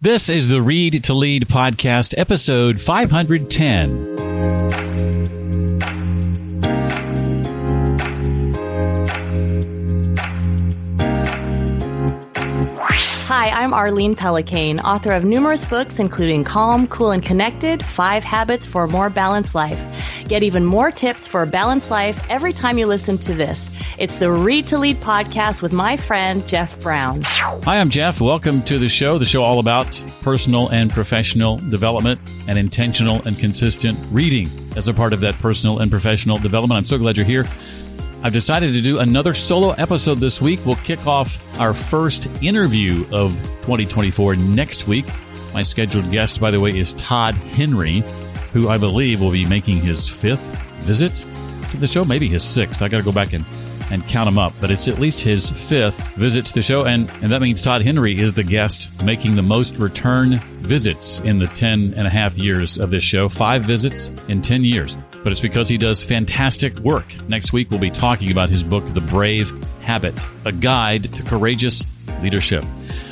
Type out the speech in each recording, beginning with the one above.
This is the Read to Lead podcast, episode 510. Hi, I'm Arlene Pellicane, author of numerous books, including Calm, Cool, and Connected, 5 Habits for a More Balanced Life. Get even more tips for a balanced life every time you listen to this. It's the Read to Lead podcast with my friend, Jeff Brown. Hi, I'm Jeff. Welcome to the show all about personal and professional development and intentional and consistent reading as a part of that personal and professional development. I'm so glad you're here. I've decided to do another solo episode this week. We'll kick off our first interview of 2024 next week. My scheduled guest, by the way, is Todd Henry, who I believe will be making his 5th visit to the show, maybe his 6th. I got to go back and count them up, but it's at least his 5th visit to the show, and that means Todd Henry is the guest making the most return visits in the 10.5 years of this show. 5 visits in 10 years. But it's because he does fantastic work. Next week, we'll be talking about his book, The Brave Habit, A Guide to Courageous Leadership.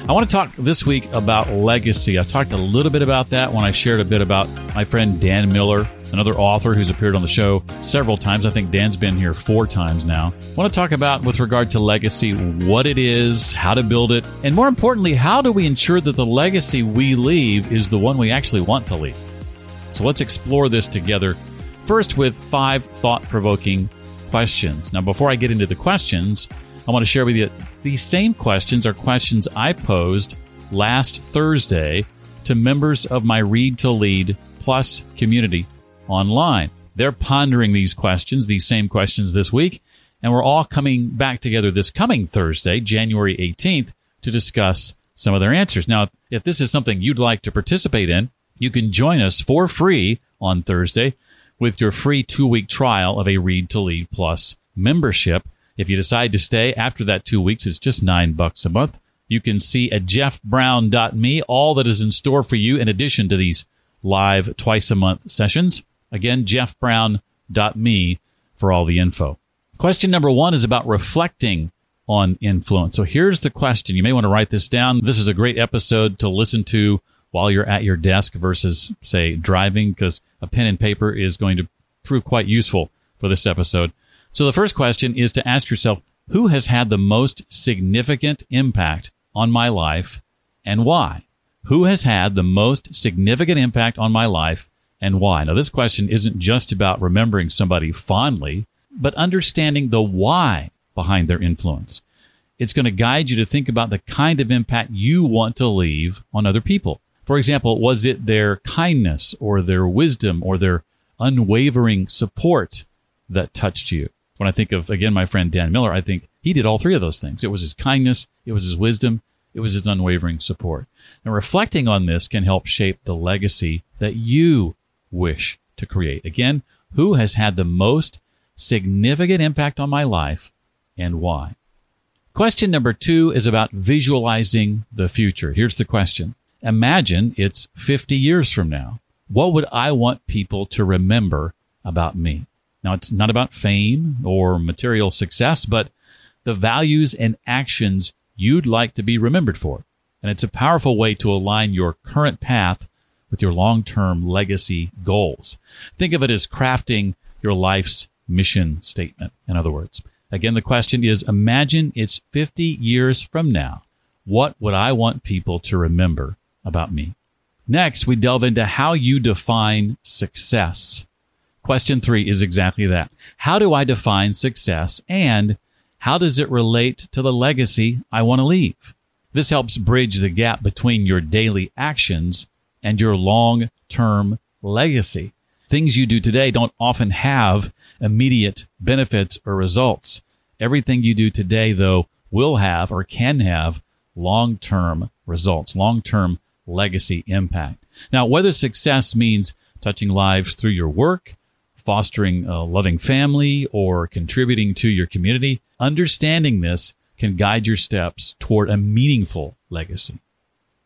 I want to talk this week about legacy. I've talked a little bit about that when I shared a bit about my friend Dan Miller, another author who's appeared on the show several times. I think Dan's been here 4 times now. I want to talk about, with regard to legacy, what it is, how to build it, and more importantly, how do we ensure that the legacy we leave is the one we actually want to leave? So let's explore this together. First, with 5 thought-provoking questions. Now, before I get into the questions, I want to share with you these same questions are questions I posed last Thursday to members of my Read to Lead Plus community online. They're pondering these questions, these same questions this week, and we're all coming back together this coming Thursday, January 18th, to discuss some of their answers. Now, if this is something you'd like to participate in, you can join us for free on Thursday with your free 2-week trial of a Read to Lead Plus membership. If you decide to stay after that 2 weeks, it's just $9 a month. You can see at jeffbrown.me all that is in store for you in addition to these live twice-a-month sessions. Again, jeffbrown.me for all the info. Question number 1 is about reflecting on influence. So here's the question. You may want to write this down. This is a great episode to listen to while you're at your desk versus, say, driving, because a pen and paper is going to prove quite useful for this episode. So the first question is to ask yourself, who has had the most significant impact on my life and why? Who has had the most significant impact on my life and why? Now, this question isn't just about remembering somebody fondly, but understanding the why behind their influence. It's going to guide you to think about the kind of impact you want to leave on other people. For example, was it their kindness or their wisdom or their unwavering support that touched you? When I think of, again, my friend Dan Miller, I think he did all 3 of those things. It was his kindness, it was his wisdom, it was his unwavering support. And reflecting on this can help shape the legacy that you wish to create. Again, who has had the most significant impact on my life and why? Question number 2 is about visualizing the future. Here's the question. Imagine it's 50 years from now. What would I want people to remember about me? Now, it's not about fame or material success, but the values and actions you'd like to be remembered for. And it's a powerful way to align your current path with your long-term legacy goals. Think of it as crafting your life's mission statement, in other words. Again, the question is, imagine it's 50 years from now. What would I want people to remember about me? Next, we delve into how you define success. Question 3 is exactly that. How do I define success, and how does it relate to the legacy I want to leave? This helps bridge the gap between your daily actions and your long-term legacy. Things you do today don't often have immediate benefits or results. Everything you do today, though, will have or can have long-term results, long-term legacy impact. Now, whether success means touching lives through your work, fostering a loving family, or contributing to your community, understanding this can guide your steps toward a meaningful legacy.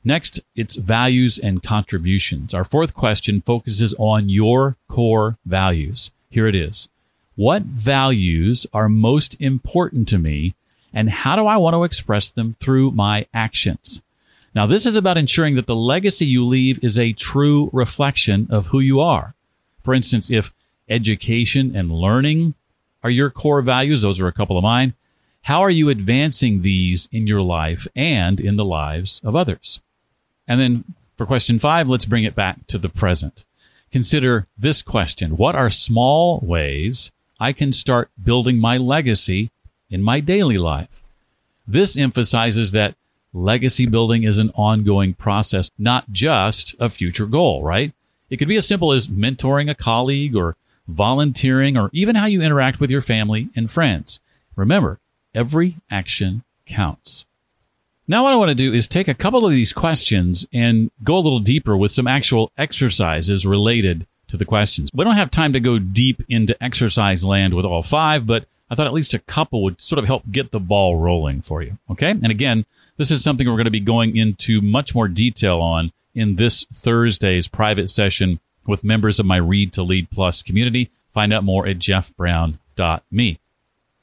Next, it's values and contributions. Our fourth question focuses on your core values. Here it is. What values are most important to me, and how do I want to express them through my actions? Now, this is about ensuring that the legacy you leave is a true reflection of who you are. For instance, if education and learning are your core values, those are a couple of mine, how are you advancing these in your life and in the lives of others? And then for question 5, let's bring it back to the present. Consider this question. What are small ways I can start building my legacy in my daily life? This emphasizes that legacy building is an ongoing process, not just a future goal, right? It could be as simple as mentoring a colleague or volunteering or even how you interact with your family and friends. Remember, every action counts. Now what I want to do is take a couple of these questions and go a little deeper with some actual exercises related to the questions. We don't have time to go deep into exercise land with all 5, but I thought at least a couple would sort of help get the ball rolling for you. Okay? And again, this is something we're going to be going into much more detail on in this Thursday's private session with members of my Read to Lead Plus community. Find out more at jeffbrown.me.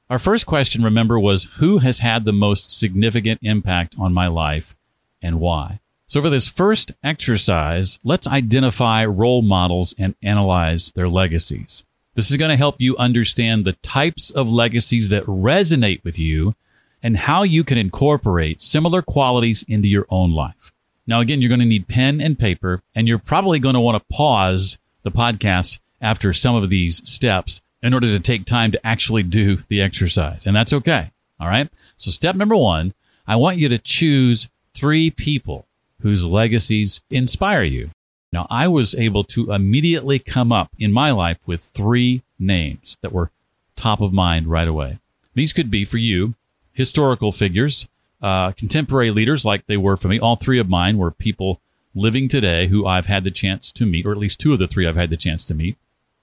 Our first question, remember, was who has had the most significant impact on my life and why? So for this first exercise, let's identify role models and analyze their legacies. This is going to help you understand the types of legacies that resonate with you and how you can incorporate similar qualities into your own life. Now, again, you're going to need pen and paper, and you're probably going to want to pause the podcast after some of these steps in order to take time to actually do the exercise. And that's okay. All right. So step number 1, I want you to choose 3 people whose legacies inspire you. Now, I was able to immediately come up in my life with 3 names that were top of mind right away. These could be for you historical figures, contemporary leaders like they were for me. All 3 of mine were people living today who I've had the chance to meet, or at least 2 of the 3 I've had the chance to meet,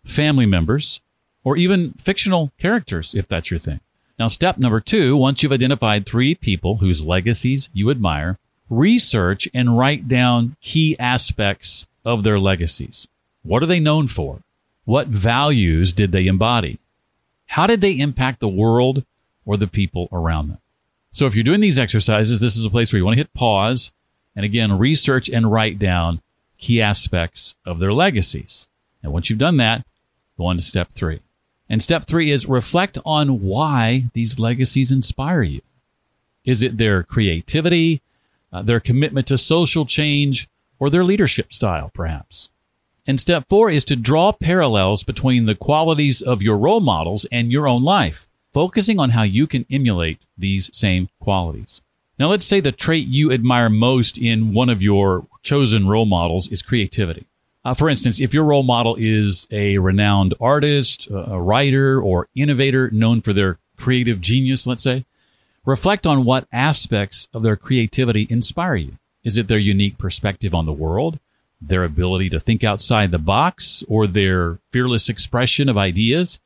family members, or even fictional characters, if that's your thing. Now, step number 2, once you've identified 3 people whose legacies you admire, research and write down key aspects of their legacies. What are they known for? What values did they embody? How did they impact the world or the people around them? So if you're doing these exercises, this is a place where you want to hit pause and, again, research and write down key aspects of their legacies. And once you've done that, go on to step 3. And step 3 is reflect on why these legacies inspire you. Is it their creativity, their commitment to social change, or their leadership style, perhaps? And step 4 is to draw parallels between the qualities of your role models and your own life, focusing on how you can emulate these same qualities. Now, let's say the trait you admire most in one of your chosen role models is creativity. For instance, if your role model is a renowned artist, a writer, or innovator known for their creative genius, let's say, reflect on what aspects of their creativity inspire you. Is it their unique perspective on the world, their ability to think outside the box, or their fearless expression of ideas?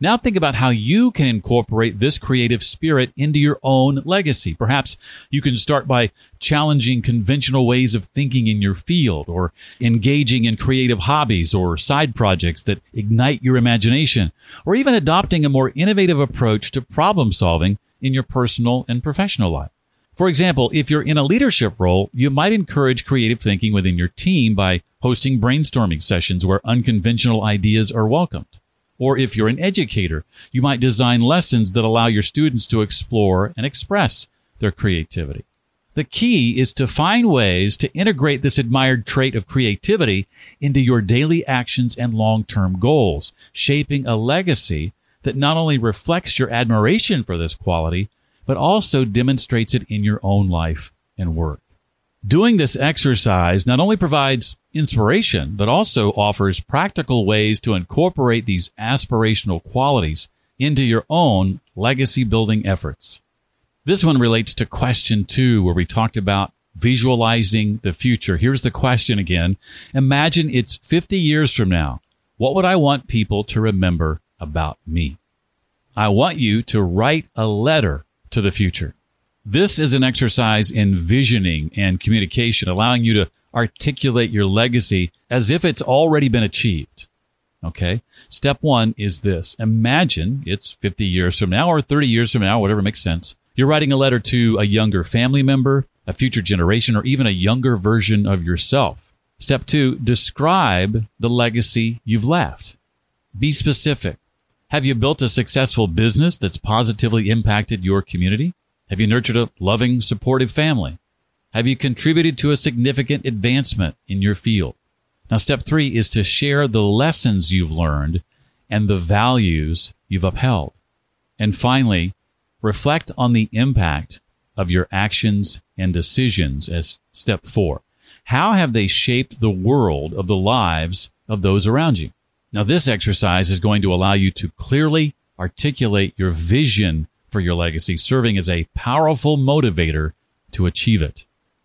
Now think about how you can incorporate this creative spirit into your own legacy. Perhaps you can start by challenging conventional ways of thinking in your field, or engaging in creative hobbies or side projects that ignite your imagination, or even adopting a more innovative approach to problem solving in your personal and professional life. For example, if you're in a leadership role, you might encourage creative thinking within your team by hosting brainstorming sessions where unconventional ideas are welcomed. Or if you're an educator, you might design lessons that allow your students to explore and express their creativity. The key is to find ways to integrate this admired trait of creativity into your daily actions and long-term goals, shaping a legacy that not only reflects your admiration for this quality, but also demonstrates it in your own life and work. Doing this exercise not only provides inspiration, but also offers practical ways to incorporate these aspirational qualities into your own legacy building efforts. This one relates to question 2, where we talked about visualizing the future. Here's the question again. Imagine it's 50 years from now. What would I want people to remember about me? I want you to write a letter to the future. This is an exercise in visioning and communication, allowing you to articulate your legacy as if it's already been achieved. Okay. Step one is this. Imagine it's 50 years from now or 30 years from now, whatever makes sense. You're writing a letter to a younger family member, a future generation, or even a younger version of yourself. Step two, describe the legacy you've left. Be specific. Have you built a successful business that's positively impacted your community? Have you nurtured a loving, supportive family? Have you contributed to a significant advancement in your field? Now, step three is to share the lessons you've learned and the values you've upheld. And finally, reflect on the impact of your actions and decisions as step four. How have they shaped the world of the lives of those around you? Now, this exercise is going to allow you to clearly articulate your vision for your legacy, serving as a powerful motivator to achieve it.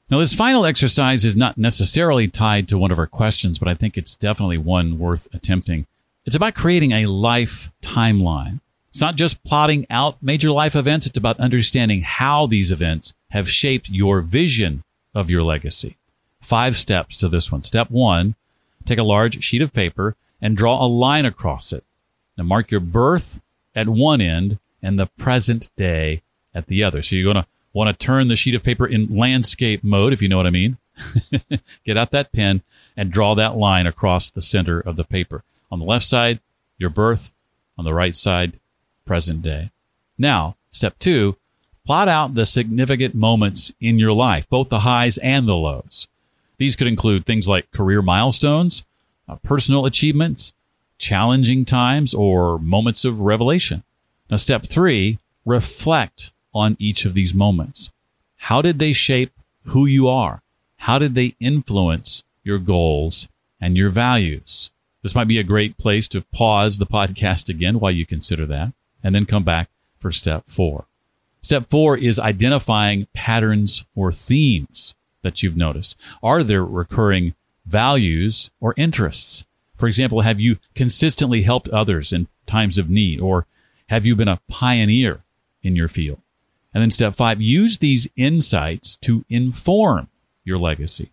Now, this final exercise is not necessarily tied to one of our questions, but I think it's definitely one worth attempting. It's about creating a life timeline. It's not just plotting out major life events. It's about understanding how these events have shaped your vision of your legacy. 5 steps to this one. Step one, take a large sheet of paper and draw a line across it. Now, mark your birth at one end and the present day at the other. So you're going to want to turn the sheet of paper in landscape mode, if you know what I mean. Get out that pen and draw that line across the center of the paper. On the left side, your birth. On the right side, present day. Now, step two, plot out the significant moments in your life, both the highs and the lows. These could include things like career milestones, personal achievements, challenging times, or moments of revelation. Now, step three, reflect on each of these moments. How did they shape who you are? How did they influence your goals and your values? This might be a great place to pause the podcast again while you consider that, and then come back for step four. Step four is identifying patterns or themes that you've noticed. Are there recurring values or interests? For example, have you consistently helped others in times of need, or have you been a pioneer in your field? And then step five, use these insights to inform your legacy.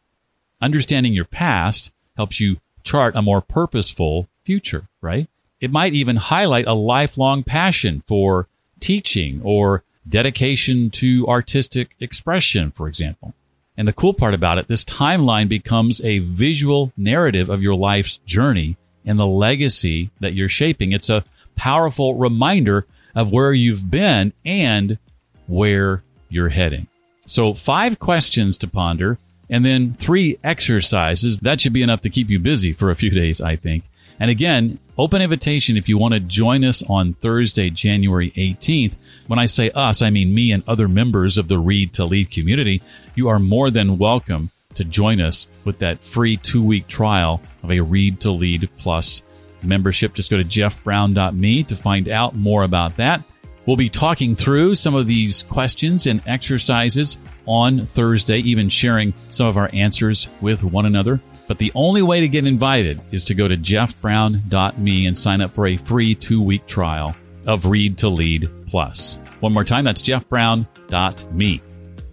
Understanding your past helps you chart a more purposeful future, right? It might even highlight a lifelong passion for teaching or dedication to artistic expression, for example. And the cool part about it, this timeline becomes a visual narrative of your life's journey and the legacy that you're shaping. It's a powerful reminder of where you've been and where you're heading. So 5 questions to ponder and then 3 exercises. That should be enough to keep you busy for a few days, I think. And again, open invitation if you want to join us on Thursday, January 18th. When I say us, I mean me and other members of the Read to Lead community. You are more than welcome to join us with that free 2-week trial of a Read to Lead Plus membership. Just go to jeffbrown.me to find out more about that. We'll be talking through some of these questions and exercises on Thursday, even sharing some of our answers with one another. But the only way to get invited is to go to jeffbrown.me and sign up for a free 2-week trial of Read to Lead Plus. One more time, that's jeffbrown.me.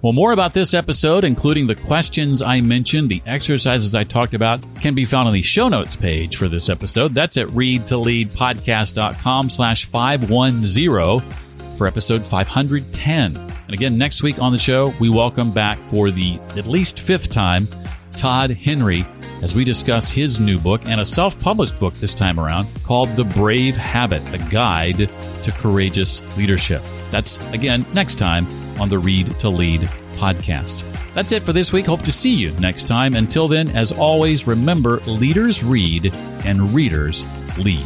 Well, more about this episode, including the questions I mentioned, the exercises I talked about, can be found on the show notes page for this episode. That's at readtoleadpodcast.com/510 for episode 510. And again, next week on the show, we welcome back for the at least 5th time, Todd Henry, as we discuss his new book and a self-published book this time around called The Brave Habit, A Guide to Courageous Leadership. That's, again, next time on the Read to Lead podcast. That's it for this week. Hope to see you next time. Until then, as always, remember, leaders read and readers lead.